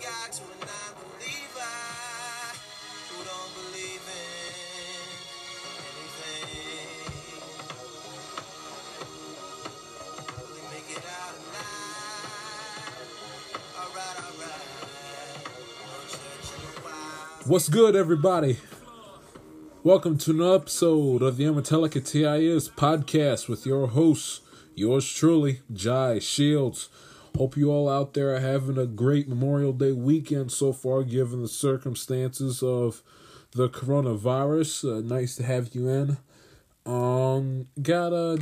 got to a non-believer who don't believe in anything. Will they make it out alive? Alright. What's good, everybody? Welcome to another episode of the Ametellica TIS podcast with your host, yours truly, Jai Shields. Hope you all out there are having a great Memorial Day weekend so far, given the circumstances of the coronavirus. Nice to have you in. Got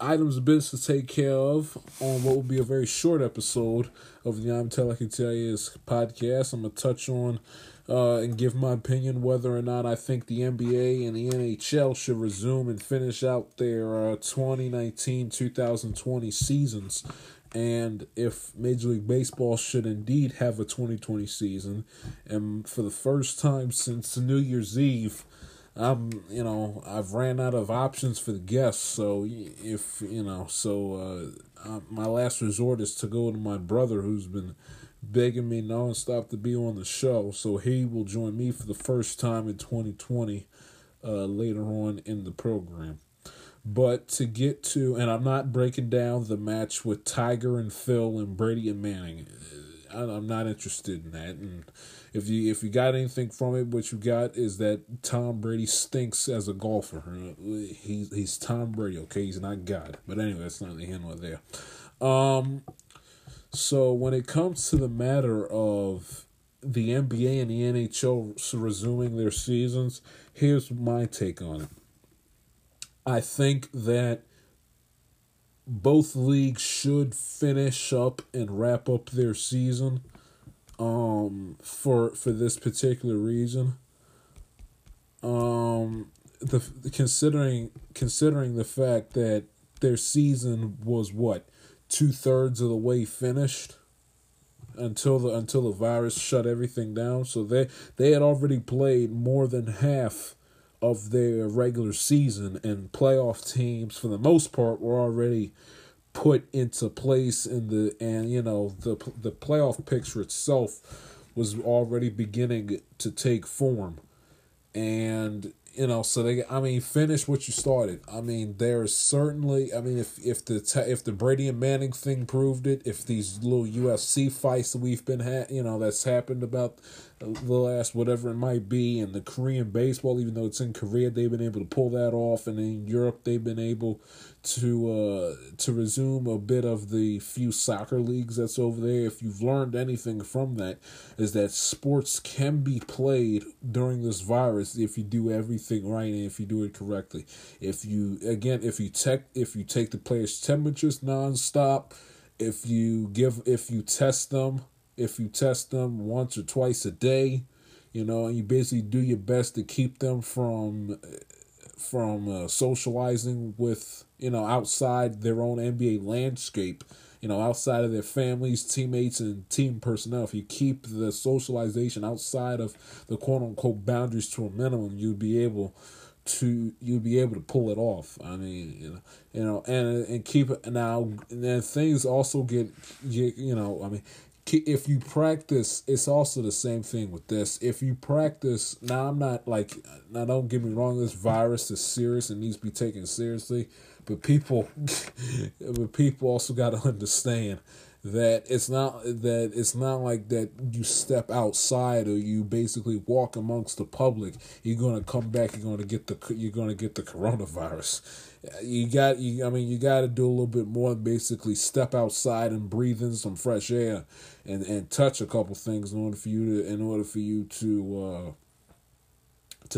items of business to take care of on what will be a very short episode of the Ametellica TIS podcast. I'm going to touch on and give my opinion whether or not I think the NBA and the NHL should resume and finish out their 2019-2020 seasons, and if Major League Baseball should indeed have a 2020 season. And for the first time since New Year's Eve, I've ran out of options for the guests, so my last resort is to go to my brother, who's been begging me nonstop to be on the show, so he will join me for the first time in 2020 later on in the program. But to get to, and I'm not breaking down the match with Tiger and Phil and Brady and Manning. I'm not interested in that. And if you got anything from it, what you got is that Tom Brady stinks as a golfer. He's Tom Brady, okay? He's not God. But anyway, that's not the handle there. So when it comes to the matter of the NBA and the NHL resuming their seasons, here's my take on it. I think that both leagues should finish up and wrap up their season for this particular reason. Considering the fact that their season was what? 2/3 of the way finished until the virus shut everything down. So they had already played more than half of their regular season, and playoff teams for the most part were already put into place, and the playoff picture itself was already beginning to take form. And So finish what you started. There is certainly. If the Brady and Manning thing proved it, if these little UFC fights that we've been that's happened about the last whatever it might be, and the Korean baseball, even though it's in Korea, they've been able to pull that off, and in Europe they've been able to resume a bit of the few soccer leagues that's over there. If you've learned anything from that, is that sports can be played during this virus if you do everything right and if you do it correctly. If you take the players' temperatures nonstop, if you test them once or twice a day, and you basically do your best to keep them from socializing with, outside their own NBA landscape, outside of their families, teammates, and team personnel. If you keep the socialization outside of the quote-unquote boundaries to a minimum, you'd be able to pull it off. And keep it now. And then things also get. If you practice, it's also the same thing with this. If you practice, now don't get me wrong, this virus is serious and needs to be taken seriously, but people also got to understand that it's not like you step outside or you basically walk amongst the public, you're going to come back, you're going to get the coronavirus. You got to do a little bit more than basically step outside and breathe in some fresh air and touch a couple things in order for you to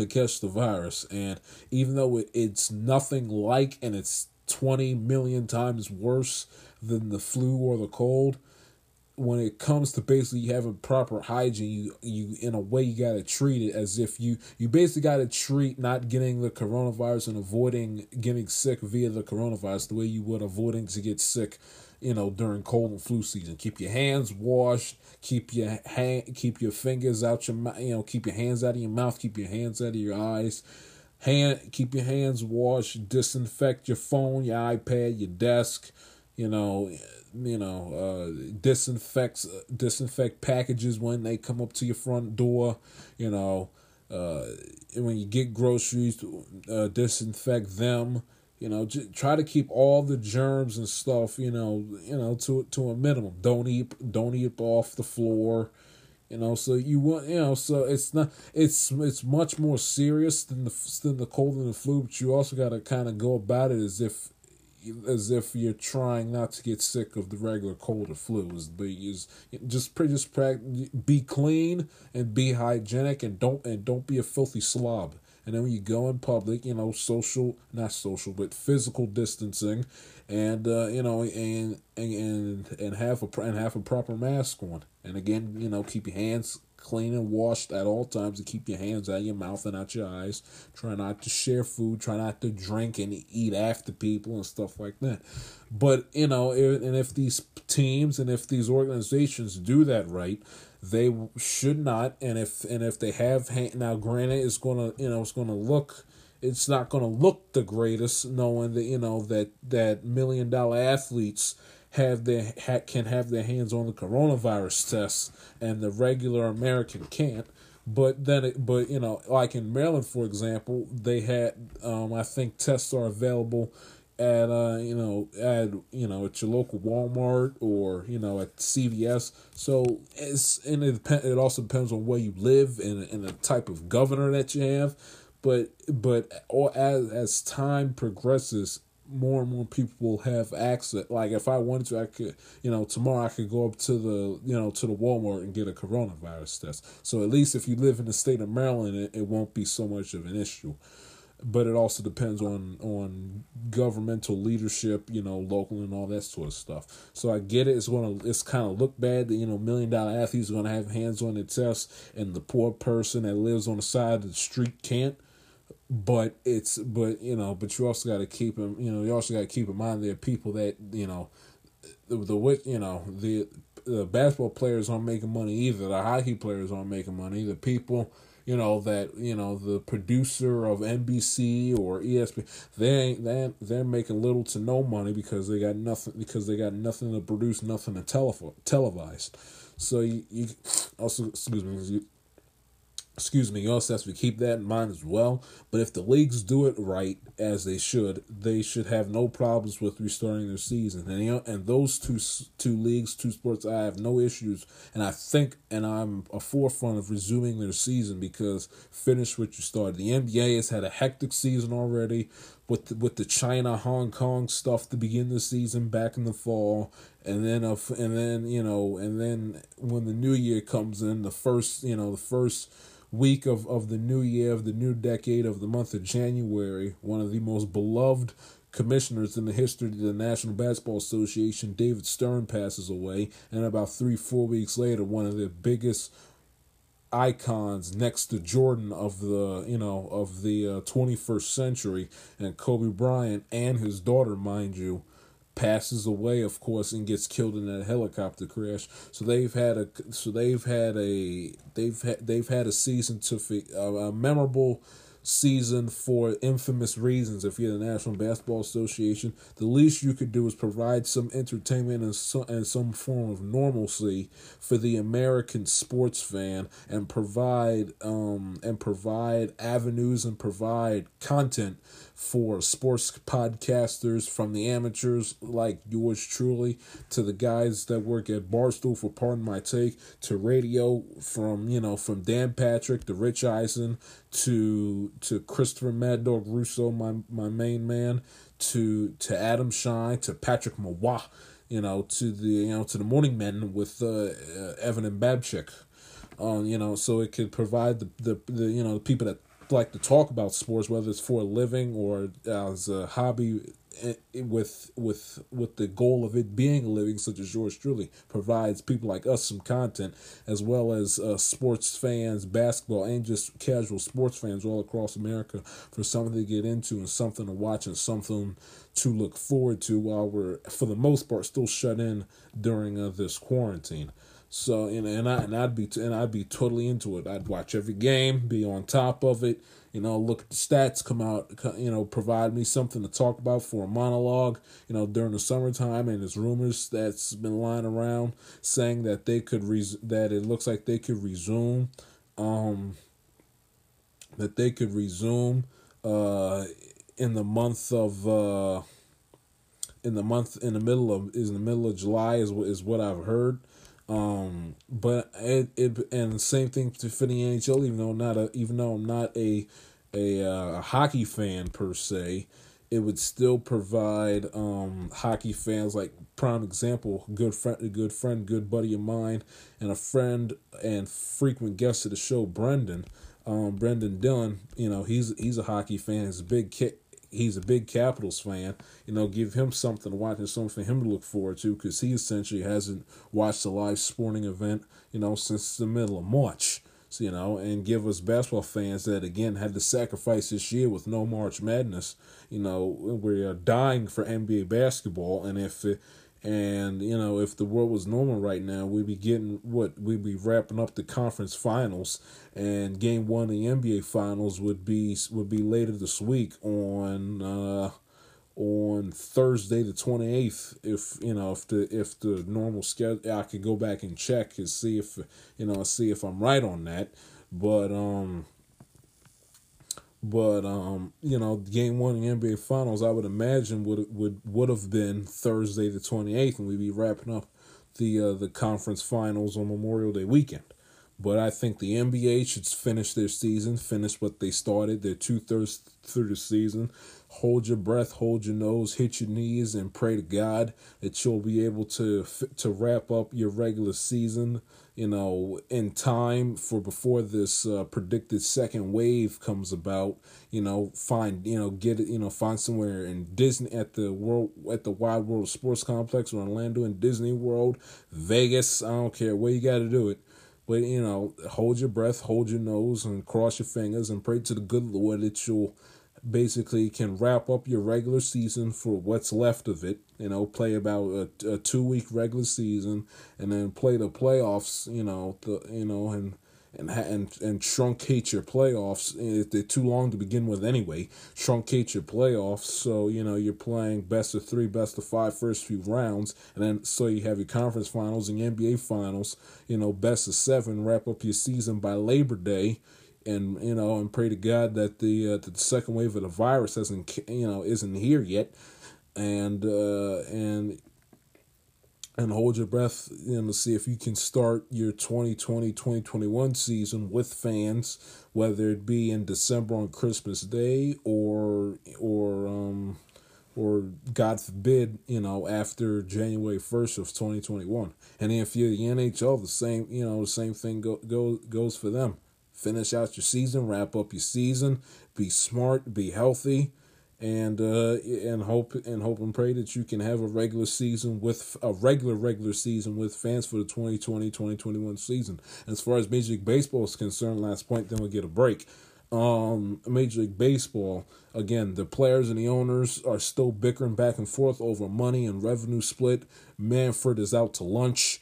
catch the virus. And even though it's nothing like, and it's 20 million times worse than the flu or the cold, when it comes to basically having proper hygiene, you in a way you got to treat it as if you basically got to treat not getting the coronavirus and avoiding getting sick via the coronavirus the way you would avoiding to get sick, during cold and flu season. Keep your hands washed, keep your fingers out your mouth, keep your hands out of your mouth, keep your hands out of your eyes. Keep your hands washed, disinfect your phone, your iPad, your desk, disinfect packages when they come up to your front door, and when you get groceries, disinfect them, try to keep all the germs and stuff, to a minimum. Don't eat off the floor. So it's much more serious than the cold and the flu, but you also got to kind of go about it as if you're trying not to get sick of the regular cold or flu. Be clean and be hygienic and don't be a filthy slob. And then when you go in public, but physical distancing, and have a proper mask on. And again, keep your hands clean and washed at all times, and keep your hands out of your mouth and out your eyes. Try not to share food. Try not to drink and eat after people and stuff like that. But if these teams and if these organizations do that right, they should not. And if they have now, granted, it's not gonna look the greatest, knowing that that $1 million athletes can have their hands on the coronavirus tests and the regular American can't. But like in Maryland, for example, they had I think tests are available at your local Walmart or at CVS. So it also depends on where you live and the type of governor that you have. But as time progresses, more and more people will have access. Like if I wanted to, I could, tomorrow I could go up to the Walmart and get a coronavirus test. So at least if you live in the state of Maryland, it won't be so much of an issue. But it also depends on governmental leadership, local and all that sort of stuff. So I get it. It's kind of look bad that, $1 million athletes are going to have hands on their tests and the poor person that lives on the side of the street can't. But you also got to keep in mind there are people that, the basketball players aren't making money either. The hockey players aren't making money. The people, the producer of NBC or ESPN, they're making little to no money because they got nothing to produce, nothing to televise. So you also have to keep that in mind as well. But if the leagues do it right, as they should have no problems with restarting their season. And those two leagues, two sports, I have no issues. And I'm a forefront of resuming their season because finish what you started. The NBA has had a hectic season already with the China, Hong Kong stuff to begin the season back in the fall. And then when the new year comes in, the first week of the new year, of the new decade, of the month of January, one of the most beloved commissioners in the history of the National Basketball Association, David Stern, passes away, and about 3-4 weeks later, one of the biggest icons next to Jordan of the 21st century, and Kobe Bryant and his daughter, mind you, passes away, of course, and gets killed in a helicopter crash. So they've had a season a memorable season for infamous reasons. If you're the National Basketball Association, the least you could do is provide some entertainment and some form of normalcy for the American sports fan, and provide avenues and provide content for sports podcasters, from the amateurs like yours truly to the guys that work at Barstool for Pardon My Take, to radio from Dan Patrick to Rich Eisen to Christopher Mad Dog Russo, my main man, to Adam Schein, to Patrick Mawah, to the morning men with Evan and Babchick, so it could provide the people that like to talk about sports, whether it's for a living or as a hobby, with the goal of it being a living, such as yours truly, provides people like us some content, as well as sports fans, basketball, and just casual sports fans all across America, for something to get into and something to watch and something to look forward to while we're, for the most part, still shut in during this quarantine. So I'd be totally into it. I'd watch every game, be on top of it, look at the stats, come out, provide me something to talk about for a monologue, during the summertime. And there's rumors that's been lying around saying that they could resume in the middle of July is what I've heard. But it and same thing for the NHL. Even though I'm not a hockey fan per se, it would still provide hockey fans, like prime example, a good friend, good buddy of mine, and a friend and frequent guest of the show, Brendan Dillon. He's a hockey fan. He's a big Capitals fan. Give him something to watch and something for him to look forward to, because he essentially hasn't watched a live sporting event, since the middle of March. So, and give us basketball fans that, again, had to sacrifice this year with no March Madness. We are dying for NBA basketball, and if the world was normal right now, we'd be wrapping up the conference finals, and game one of the NBA finals would be later this week on Thursday the 28th. If the normal schedule, I could go back and check and see if I'm right on that, But game one in the NBA Finals, I would imagine would have been Thursday the 28th, and we'd be wrapping up the conference finals on Memorial Day weekend. But I think the NBA should finish their season, finish what they started. They're 2/3 through the season. Hold your breath, hold your nose, hit your knees, and pray to God that you'll be able to wrap up your regular season, in time for before this predicted second wave comes about. Find somewhere in Disney at the Wide World of Sports Complex, or Orlando in Disney World, Vegas. I don't care where you got to do it. But, hold your breath, hold your nose, and cross your fingers and pray to the good Lord that you'll basically can wrap up your regular season for what's left of it. Play about a 2-week regular season, and then play the playoffs, and truncate your playoffs. They're too long to begin with anyway. Truncate your playoffs, so you're playing best of 3, best of 5 first few rounds, and then so you have your conference finals and NBA finals, best of 7, wrap up your season by Labor Day, and and pray to God that the second wave of the virus isn't here yet, and hold your breath to see if you can start your 2020-2021 season with fans, whether it be in December on Christmas Day or God forbid, after January 1st of 2021. And if you're the NHL, the same thing goes for them. Finish out your season, wrap up your season, be smart, be healthy, and hope and pray that you can have a regular season with fans for the 2020-2021 season. As far as Major League Baseball is concerned, last point, then we'll get a break. Major League Baseball, again, the players and the owners are still bickering back and forth over money and revenue split. Manfred is out to lunch.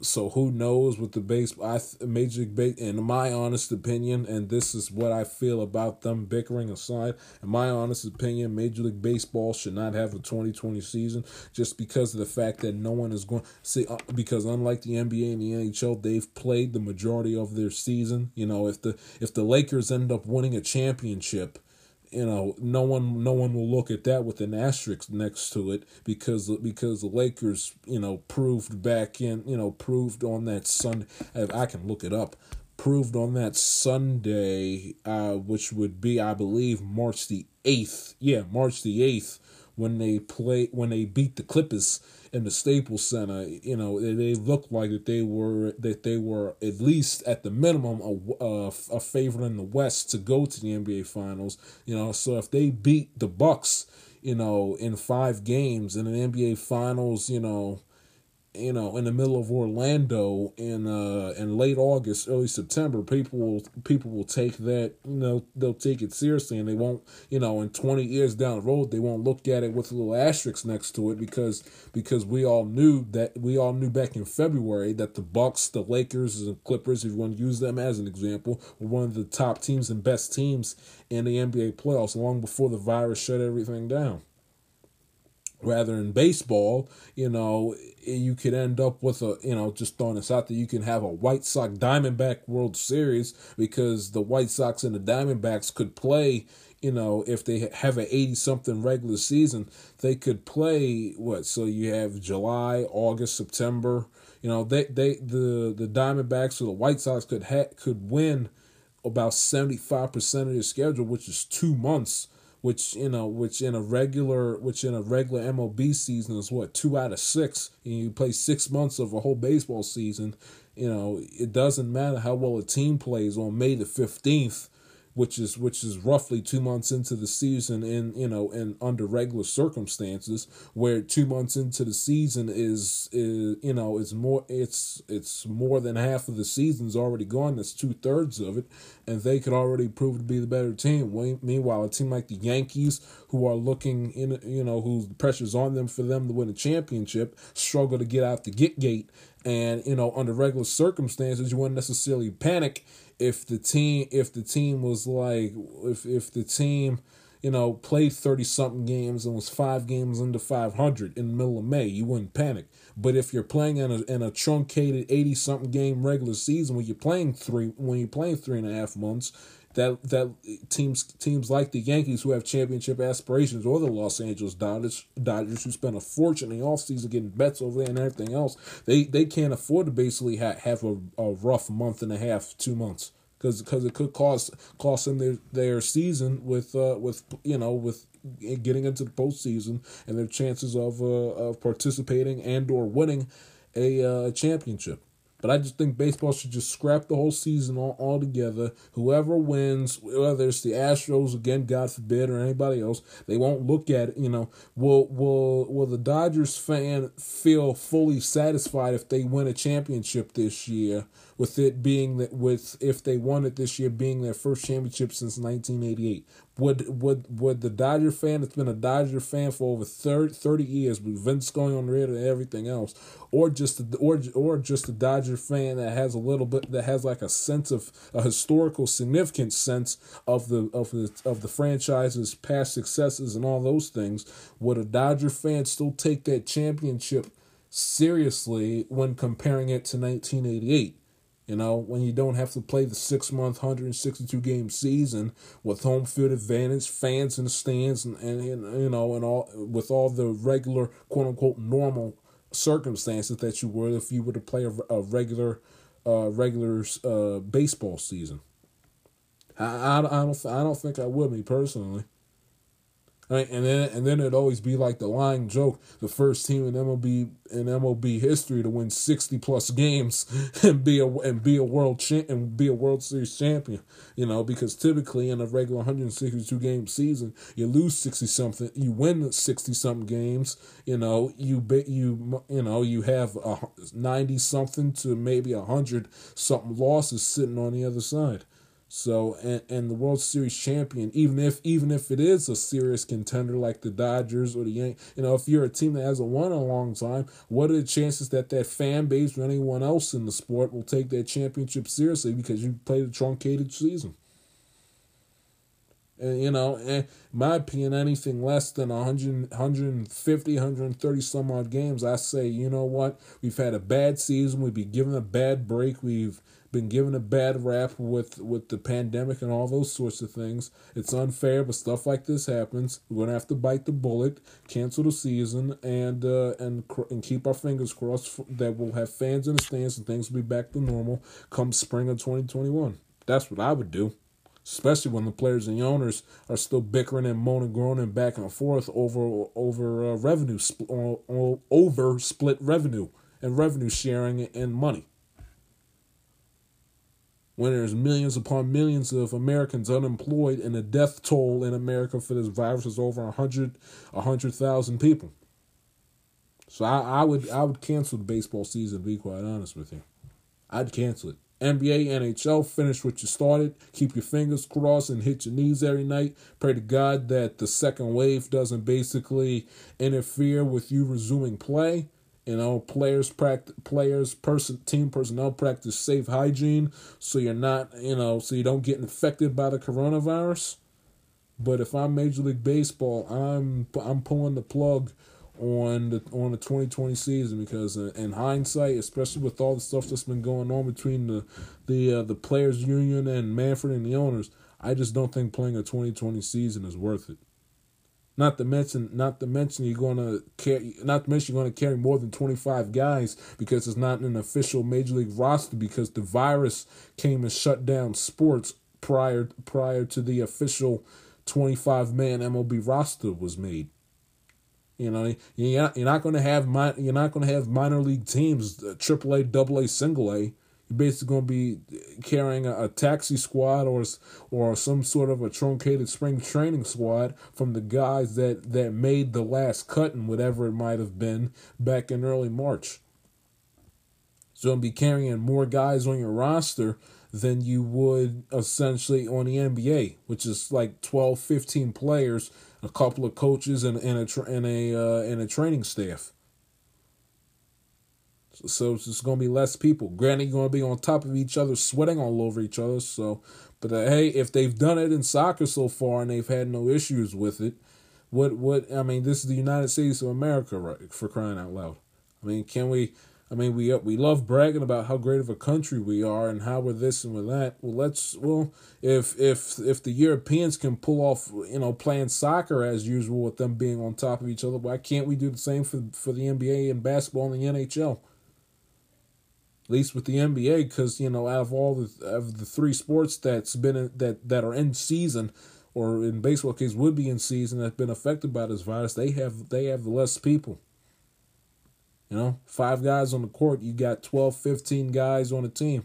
So who knows with the baseball? Major League Baseball, in my honest opinion, and this is what I feel about them bickering aside, in my honest opinion, Major League Baseball should not have a 2020 season, just because of the fact that no one is going. See, because unlike the NBA and the NHL, they've played the majority of their season. If the Lakers end up winning a championship, no one will look at that with an asterisk next to it, because the Lakers, proved on that Sunday, which would be, I believe, March the 8th. Yeah, March the 8th, when they beat the Clippers in the Staples Center. They looked like that they were at least at the minimum a favorite in the West to go to the NBA Finals. So if they beat the Bucks, in 5 games in an NBA Finals, you know, in the middle of Orlando in late August, early September, people will take that, you know, they'll take it seriously, and they won't, you know, in 20 years down the road, they won't look at it with a little asterisk next to it, because we all knew back in February that the Bucks, the Lakers, and the Clippers, if you want to use them as an example, were one of the top teams and best teams in the NBA playoffs long before the virus shut everything down. Rather in baseball, you know, you could end up with a, you know, just throwing this out there, you can have a White Sox Diamondback World Series because the White Sox and the Diamondbacks could play, you know, if they have an 80-something regular season, they could play, what, so you have July, August, September, you know, the Diamondbacks or the White Sox could win about 75% of their schedule, which is 2 months. Which in a regular MLB season is what, 2 out of 6, and you play 6 months of a whole baseball season. You know, it doesn't matter how well a team plays on May the 15th, which is roughly 2 months into the season, in under regular circumstances, where 2 months into the season is more than half of the season's already gone. That's 2/3 of it, and they could already prove to be the better team. Meanwhile, a team like the Yankees, who are looking in, you know, whose pressure's on them for them to win a championship, struggle to get out the gate, and, you know, under regular circumstances, you wouldn't necessarily panic if the team you know, played 30-something games and was 5 games under 500 in the middle of May, you wouldn't panic. But if you're playing in a truncated 80-something game regular season, when you're playing 3.5 months, that teams like the Yankees, who have championship aspirations, or the Los Angeles Dodgers, who spent a fortune in the offseason getting bets over there and everything else, they can't afford to basically have a rough month and a half, 2 months. Because it could cost them their season with getting into the postseason and their chances of participating and or winning a championship. But I just think baseball should just scrap the whole season altogether. Whoever wins, whether it's the Astros again, God forbid, or anybody else, they won't look at it. You know, will the Dodgers fan feel fully satisfied if they win a championship this year? With it being that, with if they won it this year being their first championship since 1988, would the Dodger fan that's been a Dodger fan for over 30 years, with Vince going on the radio and everything else, or just the Dodger fan that has a little bit, that has like a sense of a historical significant sense of the franchise's past successes and all those things, would a Dodger fan still take that championship seriously when comparing it to 1988? You know, when you don't have to play the 6-month, 162-game season with home field advantage, fans in the stands, and you know, and all, with all the regular, quote-unquote, normal circumstances that you would if you were to play a regular baseball season. I don't think I would, me personally. Right, and then it'd always be like the lying joke, the first team in MLB history to win 60+ games and be a World Series champion. You know, because typically in a regular 162 game season, you lose 60-something, you win 60-something games. You know, you have a 90-something to maybe 100-something losses sitting on the other side. So and the World Series champion, even if it is a serious contender like the Dodgers or the Yankees, you know, if you're a team that hasn't won in a long time, what are the chances that fan base or anyone else in the sport will take that championship seriously because you played a truncated season? And, you know, in my opinion, anything less than 100, 150, 130 some odd games, I say, you know what, we've had a bad season, we've been given a bad break, we've been given a bad rap with the pandemic and all those sorts of things. It's unfair, but stuff like this happens. We're going to have to bite the bullet, cancel the season, and keep our fingers crossed that we'll have fans in the stands and things will be back to normal come spring of 2021. That's what I would do, especially when the players and the owners are still bickering and moaning, groaning back and forth over revenue, over split revenue and revenue sharing and money. When there's millions upon millions of Americans unemployed and the death toll in America for this virus is over 100,000 people. So I would cancel the baseball season, to be quite honest with you. I'd cancel it. NBA, NHL, finish what you started. Keep your fingers crossed and hit your knees every night. Pray to God that the second wave doesn't basically interfere with you resuming play. You know, team personnel practice safe hygiene so you're not, so you don't get infected by the coronavirus. But if I'm Major League Baseball, I'm pulling the plug on the 2020 season, because in hindsight, especially with all the stuff that's been going on between the players union and Manfred and the owners, I just don't think playing a 2020 season is worth it. Not to mention you're going to carry more than 25 guys, because it's not an official Major League roster, because the virus came and shut down sports prior to the official 25-man MLB roster was made. You're not going to have minor league teams, AAA, AA, Single A. You're basically going to be carrying a taxi squad or some sort of a truncated spring training squad from the guys that made the last cut and whatever it might have been back in early March. So you'll be carrying more guys on your roster than you would essentially on the NBA, which is like 12, 15 players, a couple of coaches, and a training staff. So it's just going to be less people. Granted, you're going to be on top of each other, sweating all over each other. So, but hey, if they've done it in soccer so far and they've had no issues with it, what? I mean, this is the United States of America, right? For crying out loud! I mean, can we? I mean, we love bragging about how great of a country we are and how we're this and we're that. Well, if the Europeans can pull off, playing soccer as usual with them being on top of each other, why can't we do the same for the NBA and basketball and the NHL? At least with the NBA, because out of all the three sports that's been that are in season, or in baseball case would be in season, that's been affected by this virus, they have less people. 5 guys on the court, you got 12, 15 guys on a team.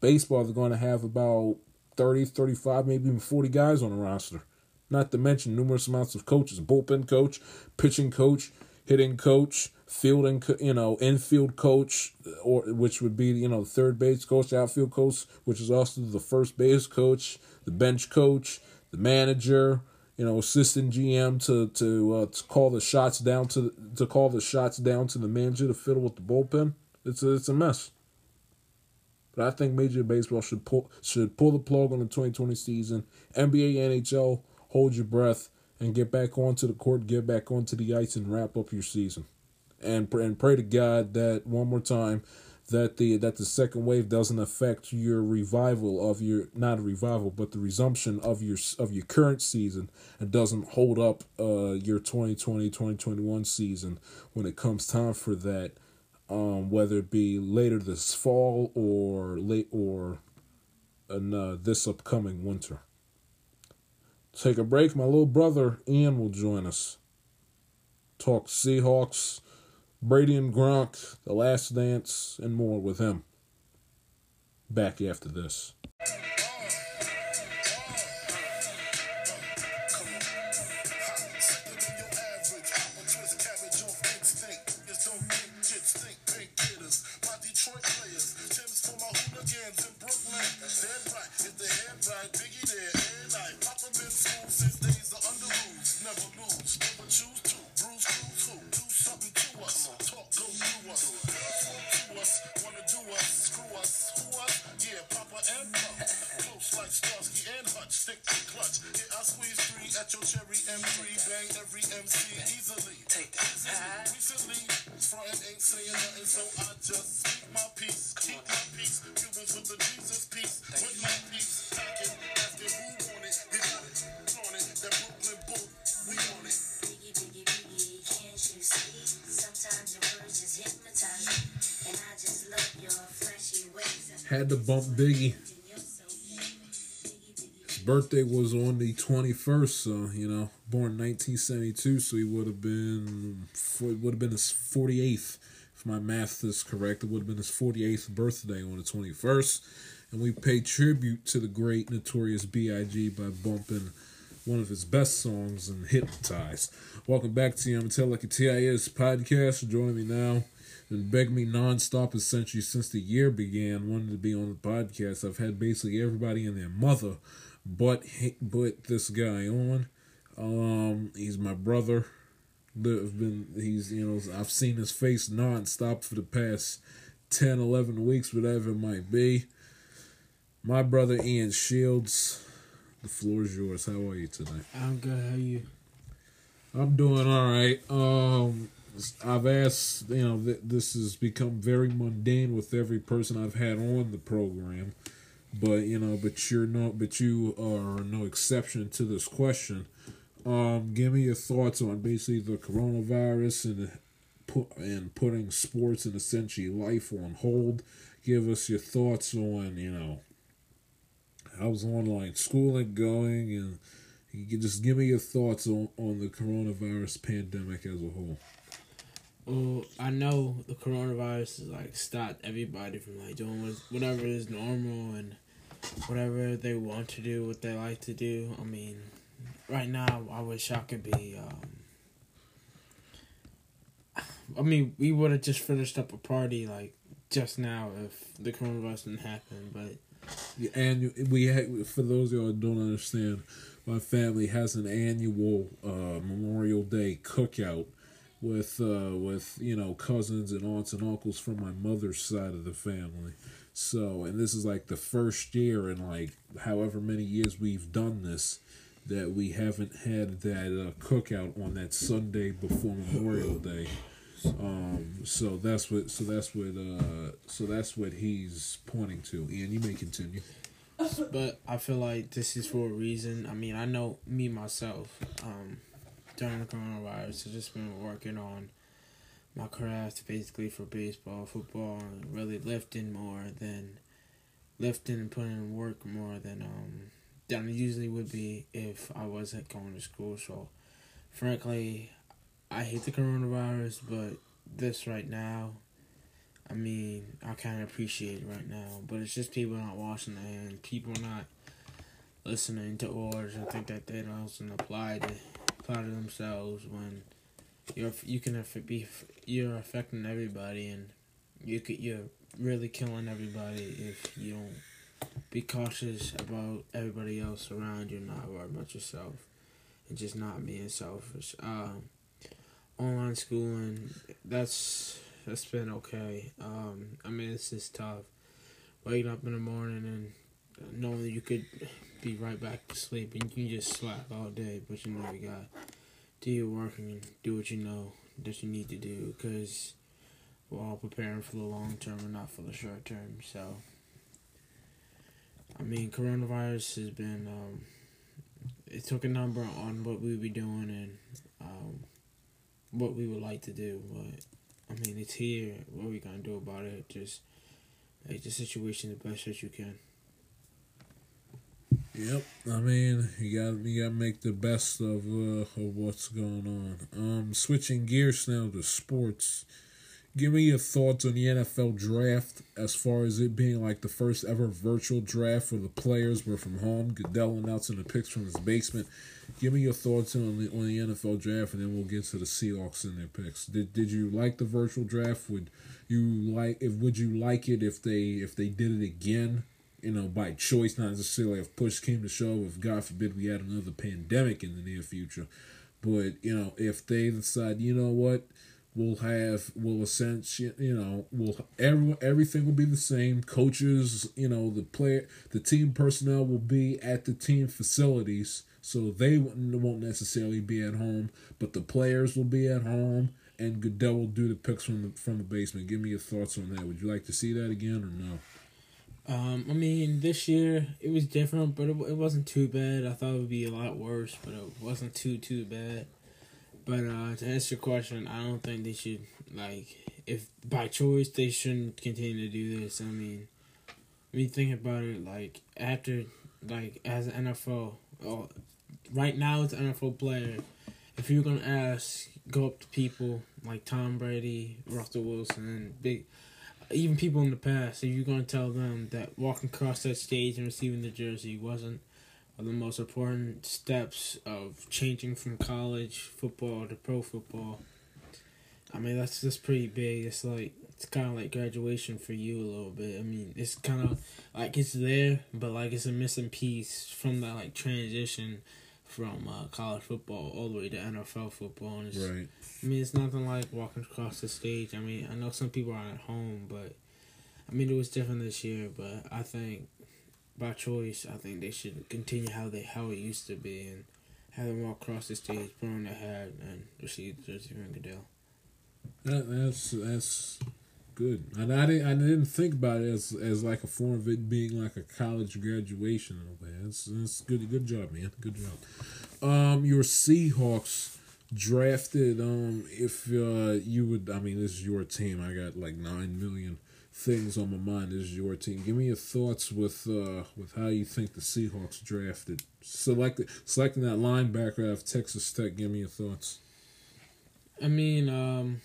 Baseball, they're going to have about 30, 35, maybe even 40 guys on the roster. Not to mention numerous amounts of coaches, bullpen coach, pitching coach, hitting coach, fielding, infield coach, or which would be, third base coach, outfield coach, which is also the first base coach, the bench coach, the manager, assistant GM to call the shots down to the manager to fiddle with the bullpen. It's a mess. But I think Major League Baseball should pull the plug on the 2020 season. NBA, NHL, hold your breath and get back onto the court, get back onto the ice, and wrap up your season. And pray to God that one more time that the second wave doesn't affect the resumption of your current season, and doesn't hold up your 2020-2021 season when it comes time for that, whether it be later this fall or this upcoming winter. Take a break. My little brother Ian will join us. Talk Seahawks, Brady and Gronk, The Last Dance, and more with him. Back after this. Had to bump Biggie. His birthday was on the 21st, so born 1972, so he would have been his 48th. If my math is correct, it would have been his 48th birthday on the 21st, and we pay tribute to the great Notorious B.I.G. by bumping one of his best songs and hypnotized. Welcome back to the Ametellica TIS podcast. Join me now and beg me nonstop essentially since the year began, wanted to be on the podcast. I've had basically everybody and their mother but this guy on. He's my brother. I've seen his face nonstop for the past 10, 11 weeks, whatever it might be. My brother Ian Shields, the floor is yours. How are you today? I'm good. How are you? I'm doing all right. I've asked, this has become very mundane with every person I've had on the program, but you are no exception to this question. Give me your thoughts on basically the coronavirus and putting sports and essentially life on hold. Give us your thoughts on, how's online schooling going, and you can just give me your thoughts on the coronavirus pandemic as a whole. Well, I know the coronavirus has stopped everybody from doing whatever is normal and whatever they want to do, what they like to do. I mean, right now, I wish I could be. We would have just finished up a party just now if the coronavirus didn't happen, but. And we had, for those of y'all who don't understand, my family has an annual Memorial Day cookout with cousins and aunts and uncles from my mother's side of the family. So, and this is the first year in however many years we've done this that we haven't had that cookout on that Sunday before Memorial Day. So that's what he's pointing to. Ian, you may continue. But I feel this is for a reason. I mean, I know me myself, during the coronavirus, I've just been working on my craft basically for baseball, football, and really lifting and putting in work more than it usually would be if I wasn't going to school. So, frankly, I hate the coronavirus, but this right now, I kind of appreciate it right now. But it's just people not washing their hands, people not listening to orders, and think that they don't apply to themselves when you're affecting everybody, and you're really killing everybody if you don't be cautious about everybody else around you, not worry about yourself, and just not being selfish. Online schooling, that's been okay. It's just tough. Waking up in the morning and knowing that you could be right back to sleep and you can just slack all day, but you gotta do your work and do what that you need to do, because we're all preparing for the long term and not for the short term. So, coronavirus has been, it took a number on what we be doing and, what we would like to do, but it's here. What are we gonna do about it? Just make the situation the best that you can. Yep, you gotta make the best of what's going on. Switching gears now to sports. Give me your thoughts on the NFL draft as far as it being the first ever virtual draft where the players were from home. Goodell announcing the picks from his basement. Give me your thoughts on the NFL draft, and then we'll get to the Seahawks and their picks. Did you like the virtual draft? Would you like it if they did it again? By choice, not necessarily if push came to shove. If God forbid we had another pandemic in the near future, but if they decide, you know what, everything will be the same. Coaches, the player, the team personnel will be at the team facilities, so they won't necessarily be at home, but the players will be at home, and Goodell will do the picks from the basement. Give me your thoughts on that. Would you like to see that again or no? This year it was different, but it wasn't too bad. I thought it would be a lot worse, but it wasn't too bad. But to answer your question, I don't think they should, if by choice they shouldn't continue to do this. Think about it, after, as an NFL, right now it's an NFL player. If you're going to go up to people like Tom Brady, Russell Wilson, and even people in the past, if you're going to tell them that walking across that stage and receiving the jersey wasn't of the most important steps of changing from college football to pro football. I mean, that's pretty big. It's like, it's kind of like graduation for you a little bit. I mean, it's kind of like it's there, but like it's a missing piece from that like transition from college football all the way to NFL football. And it's, right. I mean, it's nothing like walking across the stage. I mean, I know some people are at home, but I mean, it was different this year. But I think by choice, I think they should continue how it used to be and have them walk across the stage, put on their hat, and receive the jersey from Goodell. That's good. And I didn't think about it as like a form of it being like a college graduation in a way. That's good. Good job, man. Good job. Your Seahawks drafted. If you would, I mean, this is your team. I got like 9 million things on my mind. This is your team. Give me your thoughts with how you think the Seahawks drafted. Selecting that linebacker out of Texas Tech. Give me your thoughts. I mean,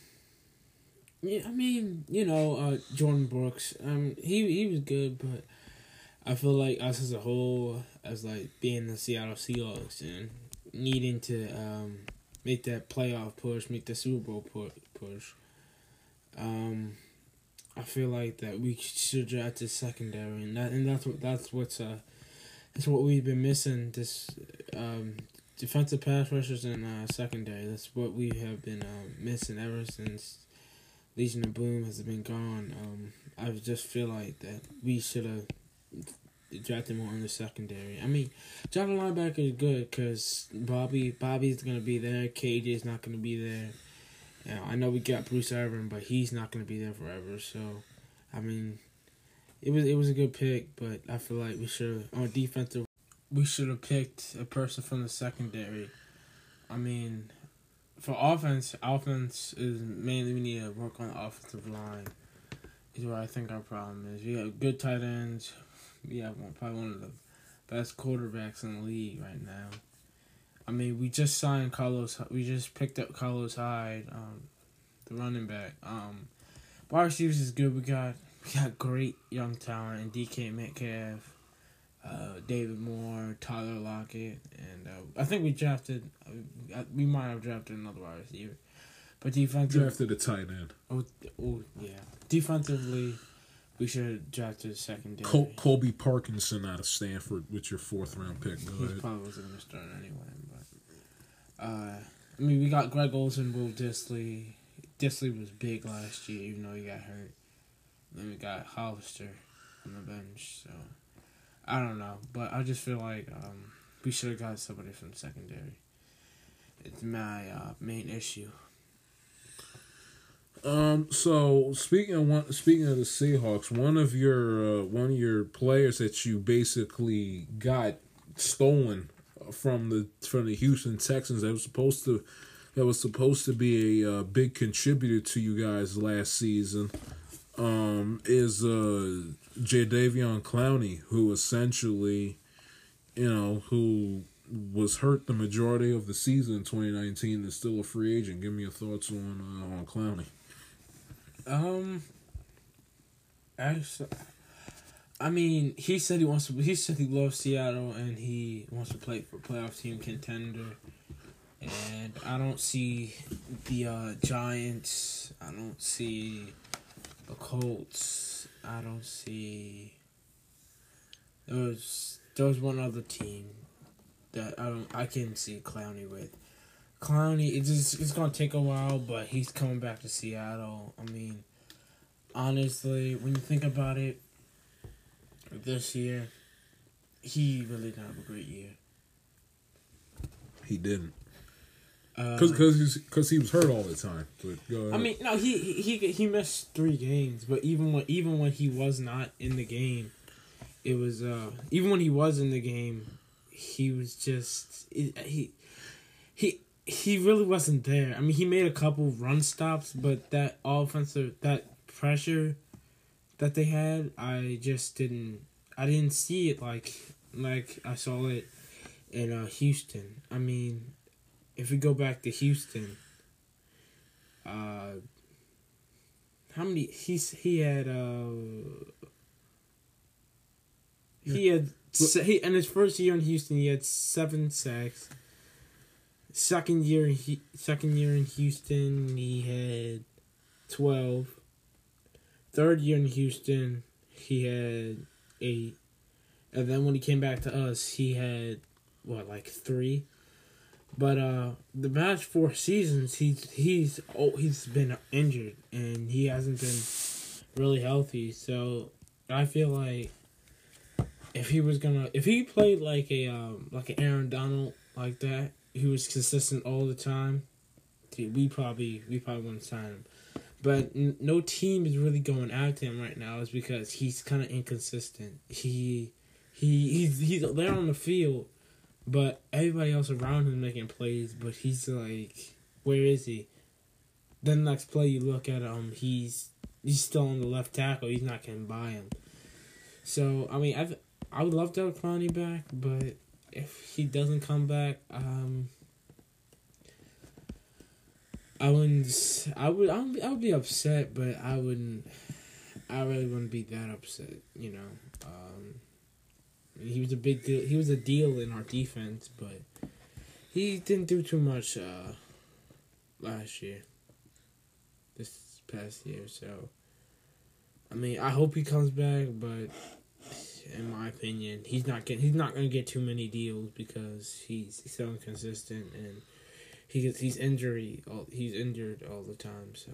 Jordan Brooks, he was good, but I feel like us as a whole, as like being the Seattle Seahawks and needing to make that playoff push, make the Super Bowl push, I feel like that we should draft the secondary, and that's what we've been missing this defensive pass rushers and secondary. That's what we have been missing ever since Legion of Boom has been gone. I just feel like that we should have drafted more in the secondary. I mean, drafting linebacker is good because Bobby's going to be there. KJ's not going to be there. You know, I know we got Bruce Irvin, but he's not going to be there forever. So, I mean, it was a good pick, but I feel like we should have, on defensive, we should have picked a person from the secondary. I mean, for offense is mainly we need to work on the offensive line is where I think our problem is. We have good tight ends. We have probably one of the best quarterbacks in the league right now. I mean, we just signed Carlos. We just picked up Carlos Hyde, the running back. Wide receivers is good. We got great young talent and DK Metcalf. David Moore, Tyler Lockett, and I think we drafted. We might have drafted another wide receiver, but defensively drafted a tight end. Oh yeah, defensively, we should have drafted a secondary. Colby Parkinson out of Stanford with your 4th round pick. He probably wasn't going to start anyway, but I mean, we got Greg Olsen, Will Dissly. Dissly was big last year, even though he got hurt. Then we got Hollister on the bench, so. I don't know, but I just feel like we should have got somebody from secondary. It's my main issue. So speaking of the Seahawks, one of your players that you basically got stolen from the Houston Texans that was supposed to be a big contributor to you guys last season. Is J. Davion Clowney, who essentially, who was hurt the majority of the season in 2019 and is still a free agent. Give me your thoughts on Clowney. He said he said he loves Seattle and he wants to play for a playoff team contender. And I don't see the Giants. I don't see the Colts. I don't see. There was one other team that I can see Clowney with. Clowney, it's gonna take a while, but he's coming back to Seattle. I mean, honestly, when you think about it, this year, he really didn't have a great year. He didn't. Because he was hurt all the time. But go ahead. I mean, no, he missed 3 games. But even when he was not in the game, it was even when he was in the game, he was just he really wasn't there. I mean, he made a couple run stops, but that pressure that they had, I didn't see it like I saw it in Houston. I mean, if we go back to Houston, he had So, he, in his first year in Houston, he had 7 sacks. Second year in Houston, he had 12. Third year in Houston, he had 8. And then when he came back to us, he had, like 3? But the past 4 seasons, he's been injured, and he hasn't been really healthy. So I feel like if he played like an Aaron Donald like that, he was consistent all the time, dude, we probably wouldn't sign him. But no team is really going after him right now, is because he's kind of inconsistent. He's there on the field, but everybody else around him making plays, but he's like, where is he? Then the next play you look at him, he's still on the left tackle. He's not getting by him. So, I mean, I would love to have Clowney back, but if he doesn't come back, I would be upset, but I really wouldn't be that upset, you know. He was a big deal. He was a deal in our defense, but he didn't do too much last year, this past year. So, I mean, I hope he comes back, but in my opinion, he's not going to get too many deals because he's so inconsistent and he's injured all the time. So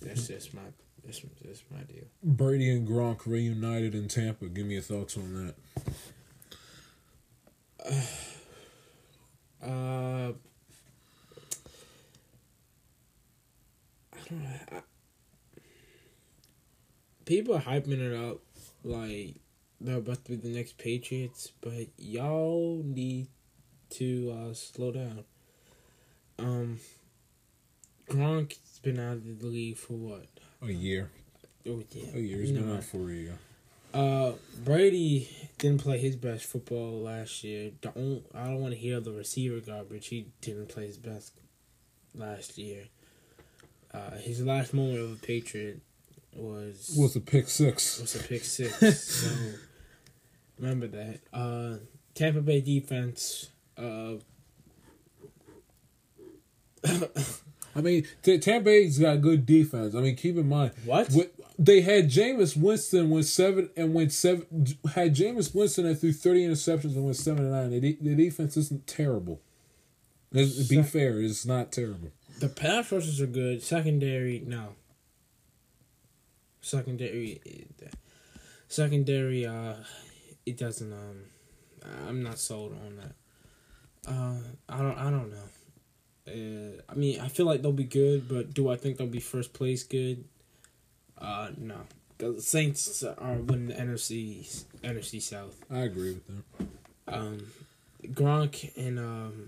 that's just my. That's my deal. Brady and Gronk reunited in Tampa. Give me your thoughts on that. I don't know. People are hyping it up like they're about to be the next Patriots, but y'all need to slow down. Gronk's been out of the league for what? A year. Oh, yeah. A year. He's been out for a year. Brady didn't play his best football last year. I don't want to hear the receiver garbage. He didn't play his best last year. His last moment of a Patriot was a pick six. So, remember that. Tampa Bay defense. I mean, Tampa Bay's got good defense. I mean, keep in mind they had Jameis Winston had Jameis Winston and threw 30 interceptions and went 7-9. The defense isn't terrible. Be fair, it's not terrible. The pass rushers are good. Secondary, no. Secondary. It doesn't. I'm not sold on that. I don't know. I mean, I feel like they'll be good, but do I think they'll be first place good? No. The Saints are winning the NFC South. I agree with that. Gronk and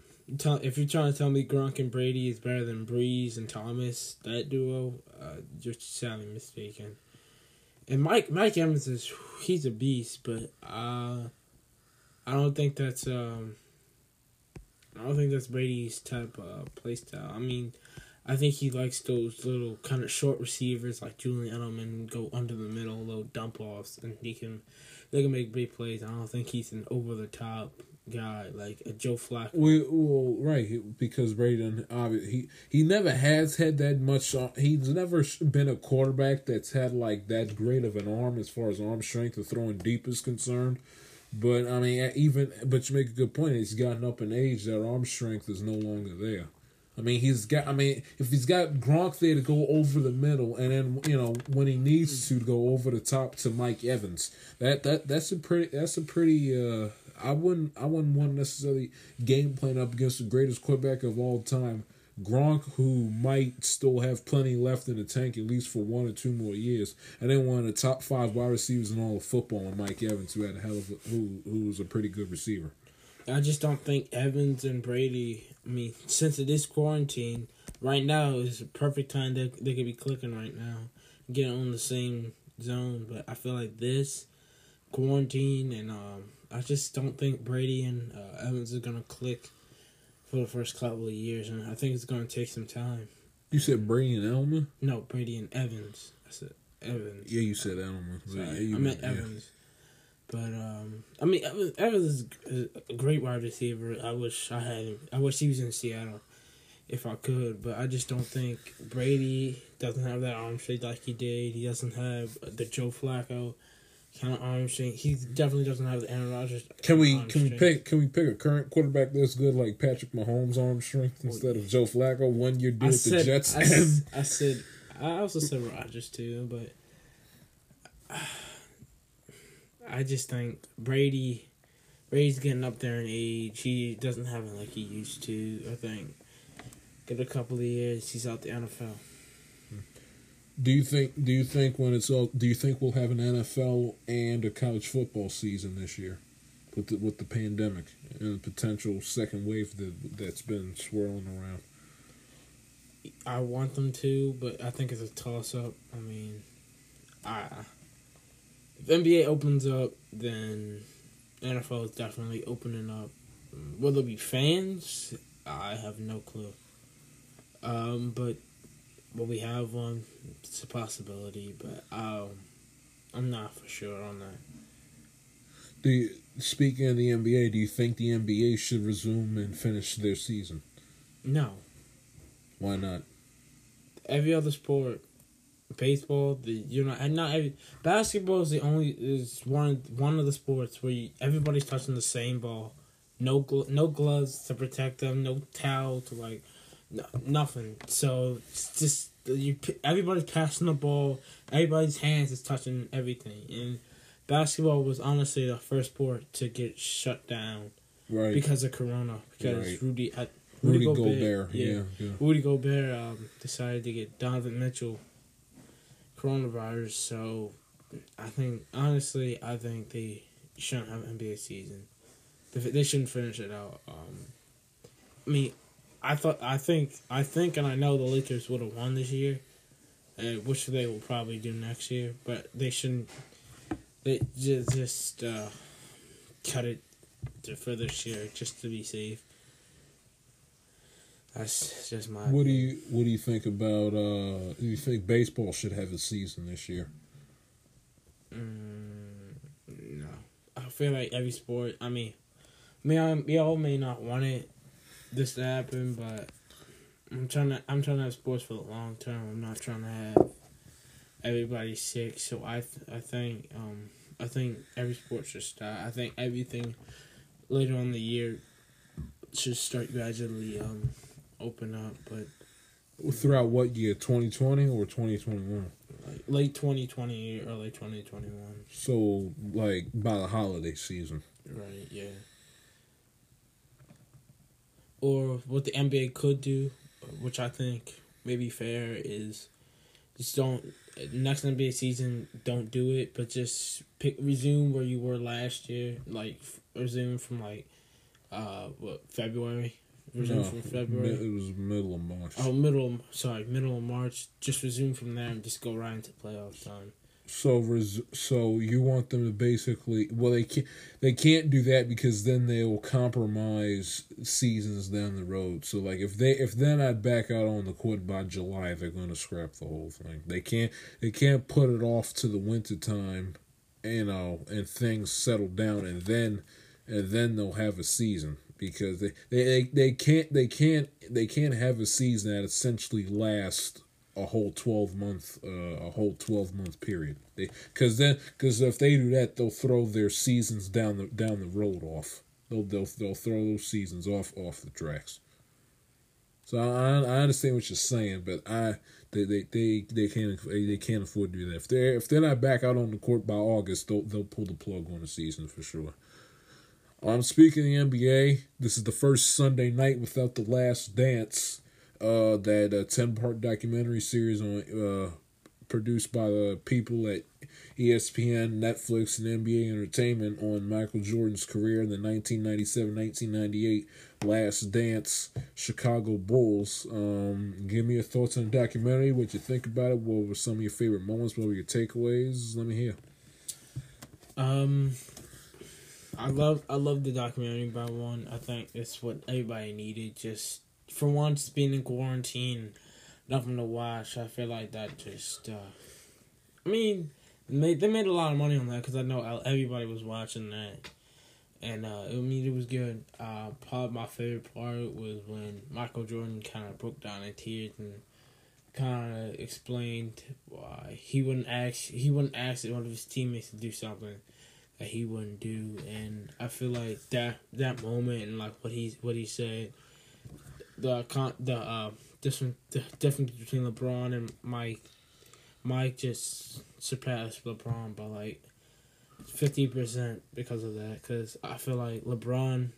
if you're trying to tell me Gronk and Brady is better than Breeze and Thomas, that duo, you're sadly mistaken. And Mike Evans he's a beast, but I don't think that's Brady's type of play style. I mean, I think he likes those little kind of short receivers like Julian Edelman go under the middle, little dump offs, and they can make big plays. I don't think he's an over the top guy like a Joe Flacco. Because Brady doesn't obviously he never has had that much. He's never been a quarterback that's had like that great of an arm as far as arm strength or throwing deep is concerned. But I mean, but you make a good point. He's gotten up in age; that arm strength is no longer there. I mean, if he's got Gronk there to go over the middle, and then when he needs to go over the top to Mike Evans, that's a pretty. I wouldn't want to necessarily game plan up against the greatest quarterback of all time, Gronk, who might still have plenty left in the tank at least for 1 or 2 more years, and then one of the top 5 wide receivers in all of football, and Mike Evans, who had a hell of who was a pretty good receiver. I just don't think Evans and Brady. I mean, since it is quarantine right now, is a perfect time they could be clicking right now, getting on the same zone. But I feel like this quarantine, and I just don't think Brady and Evans are gonna click for the first couple of years, and I think it's going to take some time. You said Brady and Edelman? No, Brady and Evans. I said Evans. Yeah, you said Edelman. Sorry, I meant Evans. But I mean, Evans is a great wide receiver. I wish I had him. I wish he was in Seattle if I could, but I just don't think Brady doesn't have that arm strength like he did. He doesn't have the Joe Flacco kind of arm strength. He definitely doesn't have the Aaron Rodgers. Can we pick a current quarterback that's good like Patrick Mahomes' arm strength instead of Joe Flacco? One year deal with the Jets. I also said Rodgers too, but I just think Brady's getting up there in age. He doesn't have it like he used to. I think give it a couple of years, he's out the NFL. Do you think when it's all? Do you think we'll have an NFL and a college football season this year, with the pandemic and the potential second wave that's been swirling around? I want them to, but I think it's a toss up. I mean, if NBA opens up, then NFL is definitely opening up. Will there be fans? I have no clue. But we have one. It's a possibility, but I'm not for sure on that. Speaking of the NBA, do you think the NBA should resume and finish their season? No. Why not? Every other sport, baseball, basketball is one of the sports where everybody's touching the same ball. No gloves to protect them. No towel to No, nothing. So it's just everybody's passing the ball. Everybody's hands is touching everything. And basketball was honestly the first sport to get shut down, right? Because of Corona. Because Rudy Gobert, yeah. Rudy Gobert decided to get Donovan Mitchell coronavirus. So I think they shouldn't have an NBA season. They shouldn't finish it out. I think I know the Lakers would have won this year, which they will probably do next year. But they shouldn't. They just cut it for this year just to be safe. That's just my. What do you think about? Do you think baseball should have a season this year? No, I feel like every sport. I mean, we all may not want it. This to happen, but I'm trying to have sports for the long term. I'm not trying to have everybody sick. So I think every sport should start. I think everything later on in the year should start gradually open up. But throughout what year? 2020 or 2021? Like late 2020 or late 2021. So like by the holiday season. Right. Yeah. Or what the NBA could do, which I think may be fair, is just next NBA season, don't do it, but just resume where you were last year, like resume from February? From February? It was middle of March. Oh, middle of March. Just resume from there and just go right into playoff time. So you want them to basically... Well, they can't do that because then they'll compromise seasons down the road. So, if they're not back out on the court by July, they're going to scrap the whole thing. They can't put it off to the wintertime, and things settle down, and then they'll have a season. Because they can't have a season that essentially lasts... a whole 12-month period. Because if they do that, they'll throw their seasons down the road off. They'll throw those seasons off the tracks. So I understand what you're saying, but they can't afford to do that. If they're not back out on the court by August, they'll pull the plug on the season for sure. Speaking of the NBA, this is the first Sunday night without The Last Dance. That 10-part documentary series on produced by the people at ESPN, Netflix, and NBA Entertainment on Michael Jordan's career in the 1997-1998 Last Dance, Chicago Bulls. Give me your thoughts on the documentary. What you think about it? What were some of your favorite moments? What were your takeaways? Let me hear. I love the documentary by one. I think it's what everybody needed. Just for once, being in quarantine, nothing to watch. I feel like that just... I mean, They made a lot of money on that because I know everybody was watching that. And, it was good. Probably my favorite part was when Michael Jordan kind of broke down in tears and kind of explained why he wouldn't ask one of his teammates to do something that he wouldn't do. And I feel like that moment and like what he said, the difference between LeBron and Mike just surpassed LeBron by like 50% because of that, because I feel like LeBron,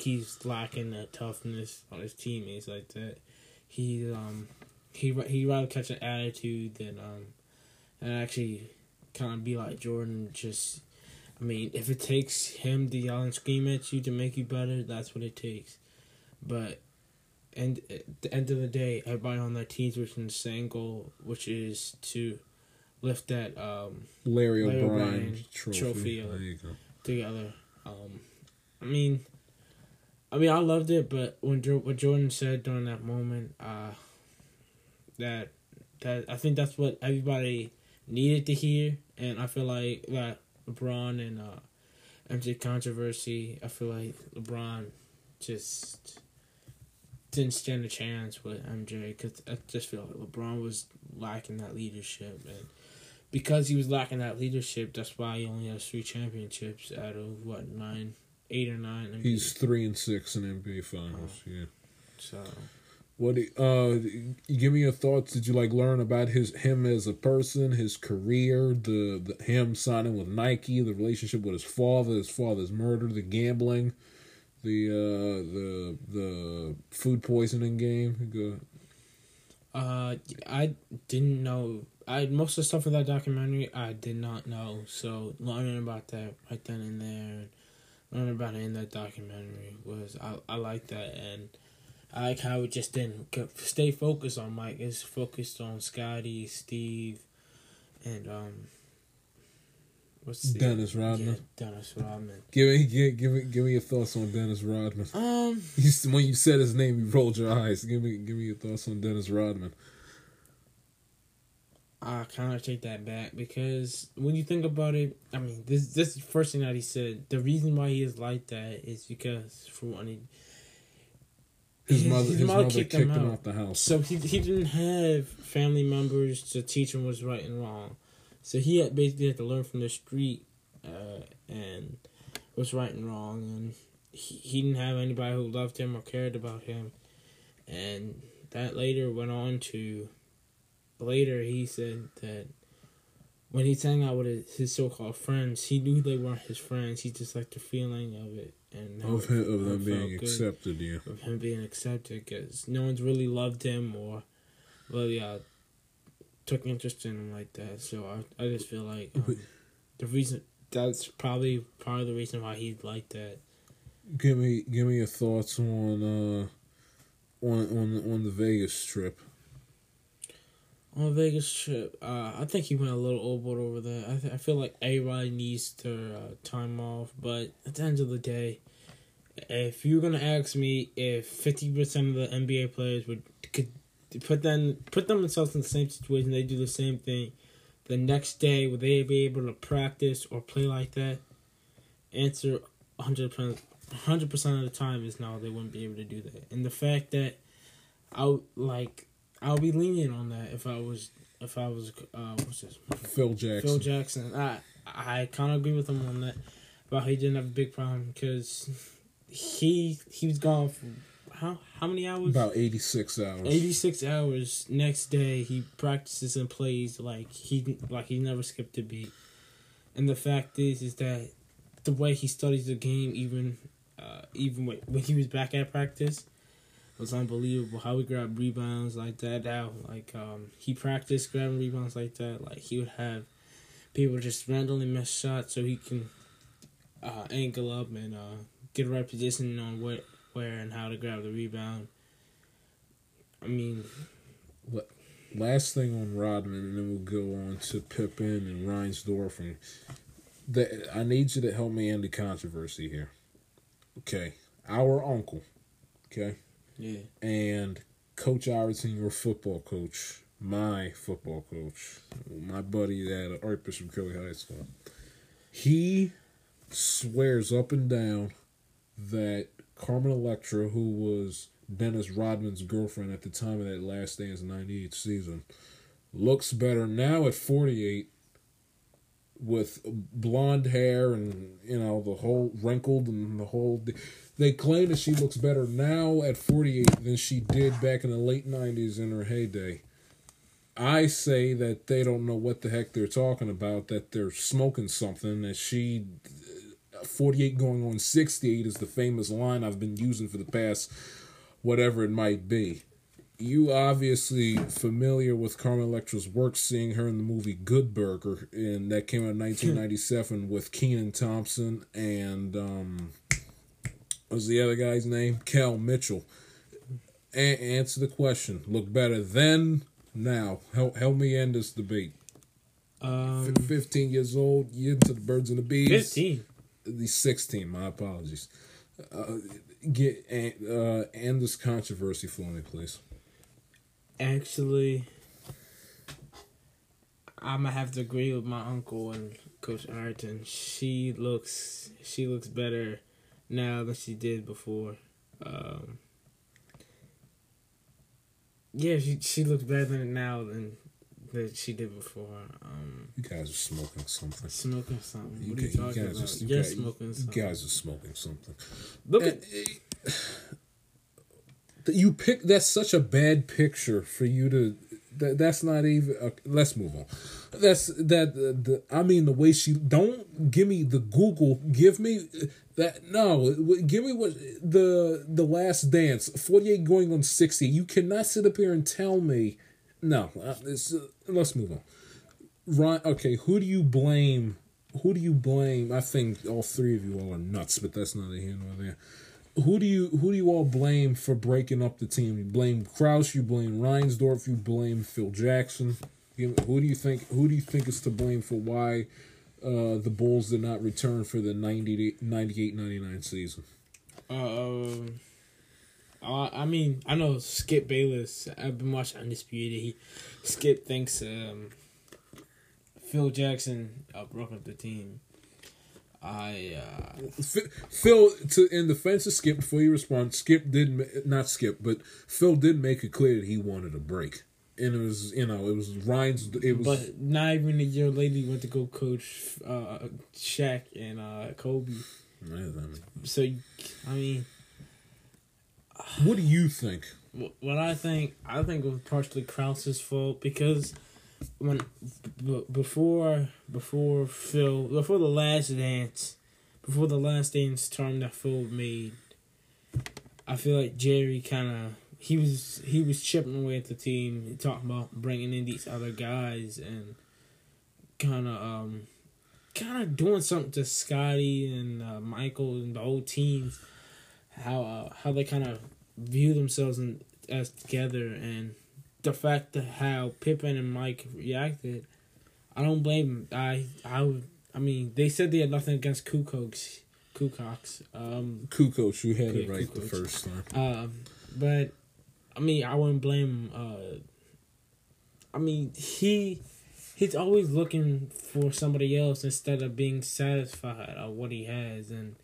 he's lacking that toughness on his teammates like that. He rather catch an attitude than actually kind of be like Jordan. Just, I mean, if it takes him to yell and scream at you to make you better, that's what it takes. But and at the end of the day, everybody on their teams was in the same goal, which is to lift that Larry O'Brien trophy there you go. Together. I mean, I loved it, but what Jordan said during that moment, that I think that's what everybody needed to hear, and I feel like that LeBron and MJ controversy. I feel like LeBron just didn't stand a chance with MJ because I just feel like LeBron was lacking that leadership, and because he was lacking that leadership, that's why he only has 3 championships out of, 8 or 9 NBA. He's 3-6 in NBA Finals, yeah. So, what? Give me your thoughts. Did you learn about him as a person, his career, the him signing with Nike, the relationship with his father's murder, the gambling, the food poisoning game? Go. I didn't know. Most of the stuff in that documentary I did not know, so learning about that right then and there, and learning about it in that documentary I like that, and I like how it just didn't stay focused on Mike. It's focused on Scotty, Steve, and Dennis Rodman. Yeah, Dennis Rodman. Give me your thoughts on Dennis Rodman. When you said his name, you rolled your eyes. Give me your thoughts on Dennis Rodman. I kind of take that back because when you think about it, I mean, this is the first thing that he said. The reason why he is like that is because, for one, his mother kicked him out the house. So he didn't have family members to teach him what's right and wrong. So he basically had to learn from the street and what's right and wrong. And he didn't have anybody who loved him or cared about him. And that later went on to... Later, he said that when he sang out with his so-called friends, he knew they weren't his friends. He just liked the feeling of it. Of them being accepted, yeah. Of him being accepted, because no one's really loved him or really took interest in him like that. So I just feel like that's probably part of the reason why he's like that. Give me your thoughts on the Vegas trip. On Vegas trip, I think he went a little overboard over there. I feel like everybody needs their time off, but at the end of the day, if you're gonna ask me if 50% of the NBA players could put themselves in the same situation, they do the same thing, the next day would they be able to practice or play like that? Answer 100% of the time is no, they wouldn't be able to do that. And the fact that I would be lenient on that if I was what's this? Phil Jackson. I kind of agree with him on that, but he didn't have a big problem because he was gone for how many hours? About 86 hours. 86 hours. Next day he practices and plays like he never skipped a beat, and the fact is that the way he studies the game even when he was back at practice. It was unbelievable how he grabbed rebounds like that. How he practiced grabbing rebounds like that. Like he would have people just randomly miss shots so he can angle up and get the right position on where and how to grab the rebound. I mean, last thing on Rodman, and then we'll go on to Pippen and Reinsdorf. And I need you to help me end the controversy here. Okay, our uncle. Okay. Yeah. And Coach Iverson, your football coach, my football coach, my buddy that Arpus from Kelly High School, he swears up and down that Carmen Electra, who was Dennis Rodman's girlfriend at the time of that Last Dance 98 season, looks better now at 48 with blonde hair and, you know, the whole wrinkled and the whole... They claim that she looks better now at 48 than she did back in the late 90s in her heyday. I say that they don't know what the heck they're talking about, that they're smoking something, that she... 48 going on 68 is the famous line I've been using for the past whatever it might be. You obviously familiar with Carmen Electra's work, seeing her in the movie Good Burger, and that came out in 1997 with Kenan Thompson and what was the other guy's name? Cal Mitchell. Answer the question. Look better then, now. Help me end this debate. 15 years old, you're into the birds and the bees. 15. The 16, my apologies. End this controversy for me, please. Actually, I'm gonna have to agree with my uncle and Coach Ayrton. She looks better now than she did before. Yeah, she looks better now than that she did before. You guys are smoking something. Smoking something. What are you talking about? You're smoking something. You guys are smoking something. Look at... You pick... That's such a bad picture for you to... That's not even... let's move on. That's... I mean, the way she... Don't give me the Google. Give me... That no, give me what the Last Dance. 48 going on 60. You cannot sit up here and tell me... No, let's move on. Ryan, okay, who do you blame? I think all three of you all are nuts, but that's not a here nor there. Who do you all blame for breaking up the team? You blame Krause, you blame Reinsdorf, you blame Phil Jackson. Who do you think is to blame for why the Bulls did not return for the 98-99 season? I mean, I know Skip Bayless. I've been watching Undisputed. Skip thinks Phil Jackson broke up the team. Phil, in defense of Skip, before you respond, Phil did make it clear that he wanted a break. And it was Ryan's. It was, but not even a year later, he went to go coach Shaq and Kobe. Yeah, so, I mean... What do you think? What I think it was partially Krause's fault, because when before the last dance term that Phil made, I feel like Jerry he was chipping away at the team, talking about bringing in these other guys and kind of doing something to Scotty and Michael and the whole team. How they kind of view themselves as together, and the fact that how Pippen and Mike reacted, I don't blame them. I mean, they said they had nothing against Kukoc. Kukoc, you had it right Kukoc. The first time. But I mean, I wouldn't blame him. I mean, he's always looking for somebody else instead of being satisfied of what he has, and.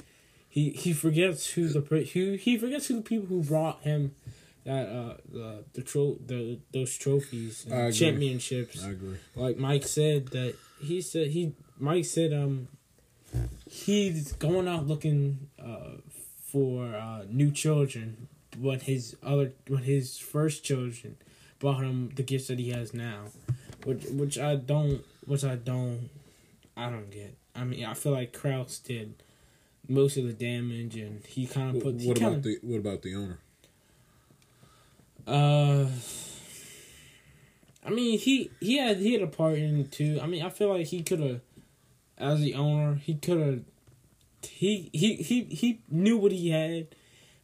He forgets who the people who brought him that those trophies and championships. I agree. Like Mike said that he's going out looking for new children, but his first children brought him the gifts that he has now, which I don't get. I mean, I feel like Krause did most of the damage, and he kind of put... What about the owner? I mean, he had a part in it, too. I mean, I feel like he could have, as the owner, he knew what he had,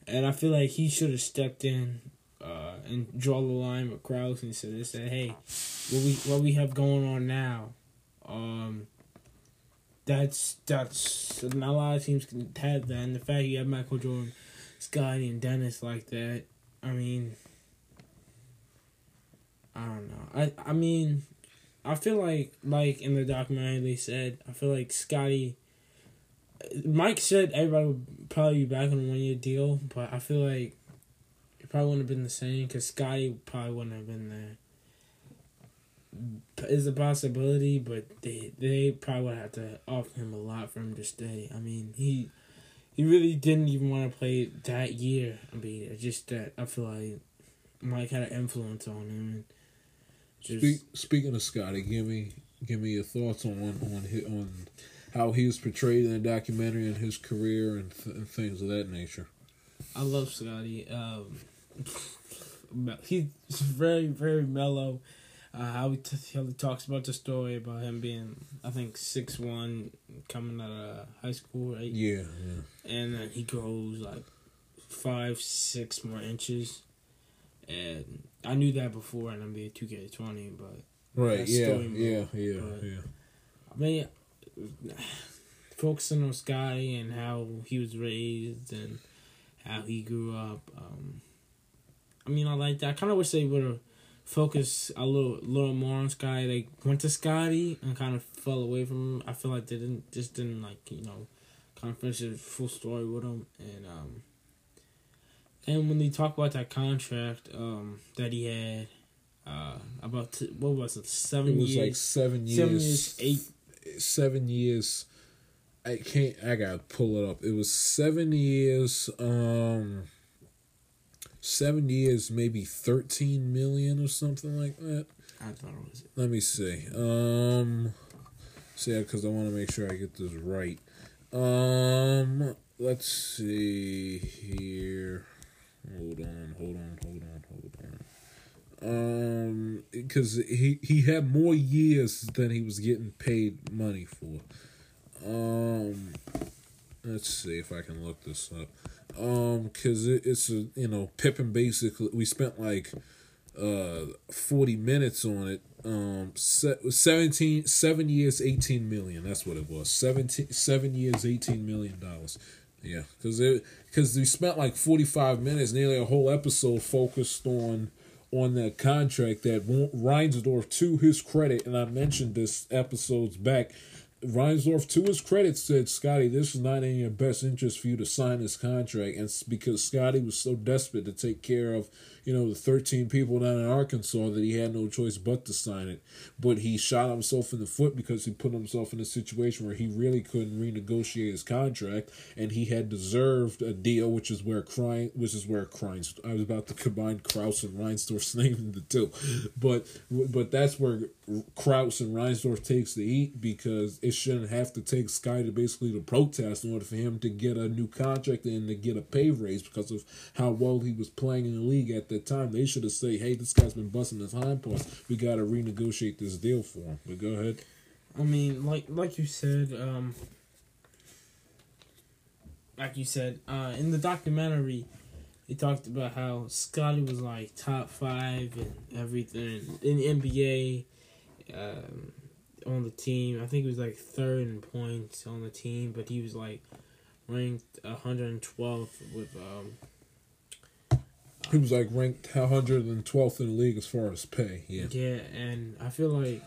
and I feel like he should have stepped in and draw the line with Krause and said, hey, what we have going on now, That's not a lot of teams can have that, and the fact you have Michael Jordan, Scottie, and Dennis like that, I mean, I don't know. I mean, I feel like in the documentary they said, I feel like Scotty... Mike said everybody would probably be back on a one-year deal, but I feel like it probably wouldn't have been the same because Scotty probably wouldn't have been there. Is a possibility, but they probably would have to offer him a lot for him to stay. I mean, he really didn't even want to play that year. I mean, it's just that I feel like Mike had an influence on him. And just... Speaking of Scotty, give me your thoughts on how he was portrayed in the documentary and his career and things of that nature. I love Scotty. He's very, very mellow. How he talks about the story about him being, I think, 6'1", coming out of high school, right? Yeah. And then he grows, like, 5-6 more inches. And I knew that before in NBA 2K20, but... Right, yeah. I mean, focusing on Scotty and how he was raised and how he grew up, I mean, I like that. I kind of wish they would have... focus a little more on Scotty. They went to Scotty and kind of fell away from him. I feel like they didn't like, you know, kind of finish the full story with him. And when they talk about that contract that he had, about what was it, 7 years? It was like 7 years. 7 years, 7 years. I gotta pull it up. It was 7 years. 7 years, maybe $13 million or something like that. I thought it was. Let me see. See, because I want to make sure I get this right. Let's see here. Hold on. Because he had more years than he was getting paid money for. Let's see if I can look this up. Cause it's a, you know, Pippen basically, we spent like, 40 minutes on it. 7 years, $18 million. That's what it was. 7 years, $18 million. Yeah. Cause we spent like 45 minutes, nearly a whole episode focused on that contract that Reinsdorf, to his credit. And I mentioned this episodes back, Reinsdorf, to his credit, said, Scotty, this is not in your best interest for you to sign this contract. And because Scotty was so desperate to take care of, you know, the 13 people down in Arkansas that he had no choice but to sign it. But he shot himself in the foot because he put himself in a situation where he really couldn't renegotiate his contract, and he had deserved a deal, which is where I was about to combine Krause and Reinsdorf's name in the two. But that's where Krause and Reinsdorf takes the heat, because it shouldn't have to take Sky to basically to protest in order for him to get a new contract and to get a pay raise because of how well he was playing in the league at the time. They should have said, hey, this guy's been busting his hind parts. We got to renegotiate this deal for him. But go ahead. I mean, like you said, in the documentary, they talked about how Scotty was like top 5 and everything in the NBA. On the team, I think he was like third in points on the team, but he was like ranked 112th with He was like ranked 112th in the league as far as pay. Yeah, and I feel like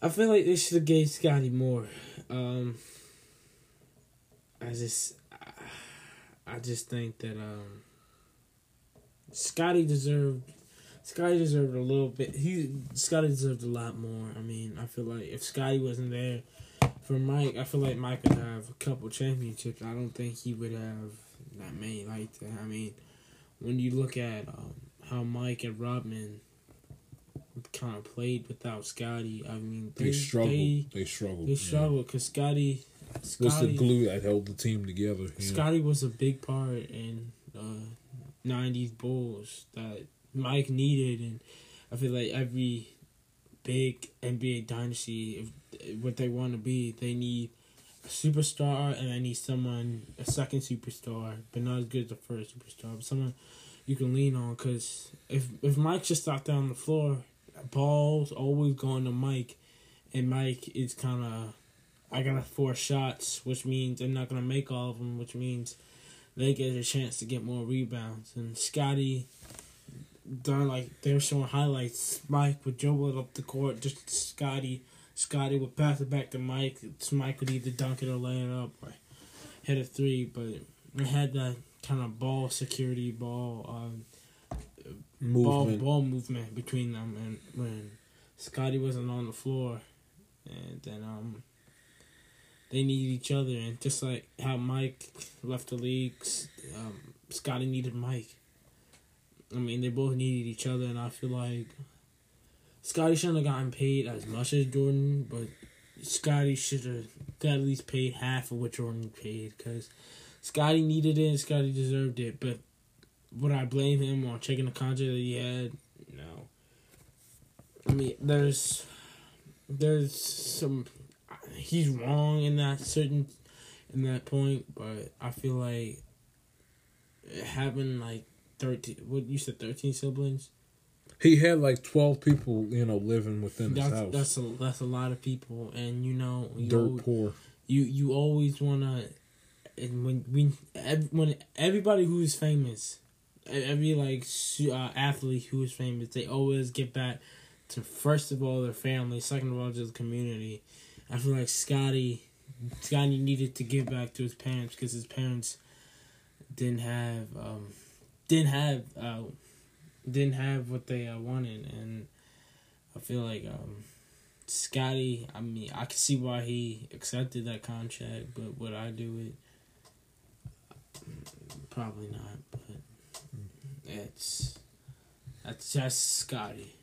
they should have gave Scotty more. I just think that Scotty deserved a little bit. Scotty deserved a lot more. I mean, I feel like if Scotty wasn't there for Mike, I feel like Mike would have a couple championships. I don't think he would have that many like that. I mean, when you look at how Mike and Rodman kind of played without Scotty, I mean, they struggled because Scotty was the glue that held the team together. Scotty was a big part in the 90s Bulls that Mike needed, and I feel like every big NBA dynasty, if what they want to be, they need a superstar, and they need someone, a second superstar, but not as good as the first superstar, but someone you can lean on, because if Mike just stopped down the floor, ball's always going to Mike, and Mike is kind of, I got 4 shots, which means I'm not going to make all of them, which means they get a chance to get more rebounds, and Scotty... done, like, they were showing highlights. Mike would dribble up the court, just Scotty. Scotty would pass it back to Mike. Mike would either dunk it or lay it up or hit a three, but it had that kind of ball security, ball movement between them, and when Scotty wasn't on the floor, and then they needed each other, and just like how Mike left the league, Scotty needed Mike. I mean, they both needed each other, and I feel like Scotty shouldn't have gotten paid as much as Jordan, but Scotty should have got at least paid half of what Jordan paid, because Scotty needed it and Scotty deserved it. But would I blame him on checking the contract that he had? No. I mean, there's some, he's wrong in that point, but I feel like having like 13, what you said, 13 siblings. He had like 12 people, living within his house. That's a lot of people, and poor. You always wanna, and when everybody who is famous, every athlete who is famous, they always get back to, first of all, their family, second of all, just the community. I feel like Scotty needed to give back to his parents, because his parents didn't have what they wanted, and I feel like Scotty, I mean, I can see why he accepted that contract, but would I do it? Probably not, but that's just Scotty.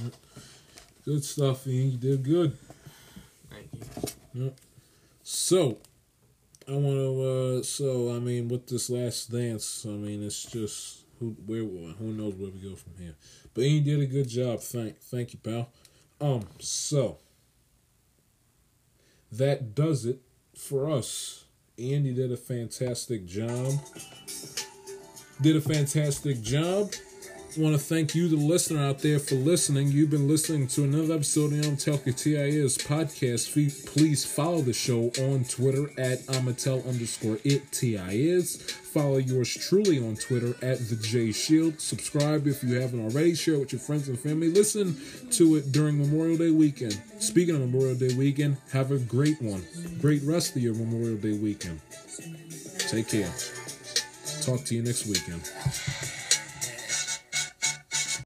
Yep. Good stuff, Ian. You did good. Thank you. Yep. So, I want to, with this last dance, it's just, who knows where we go from here. But Ian did a good job. Thank you, pal. So that does it for us. Ian, you did a fantastic job. I want to thank you, the listener out there, for listening. You've been listening to another episode of the Ametellica TIS podcast. Please follow the show on Twitter at @Ametel_it_TIS. Follow yours truly on Twitter at the J. Shield. Subscribe if you haven't already. Share it with your friends and family. Listen to it during Memorial Day weekend. Speaking of Memorial Day weekend, have a great one. Great rest of your Memorial Day weekend. Take care. Talk to you next weekend.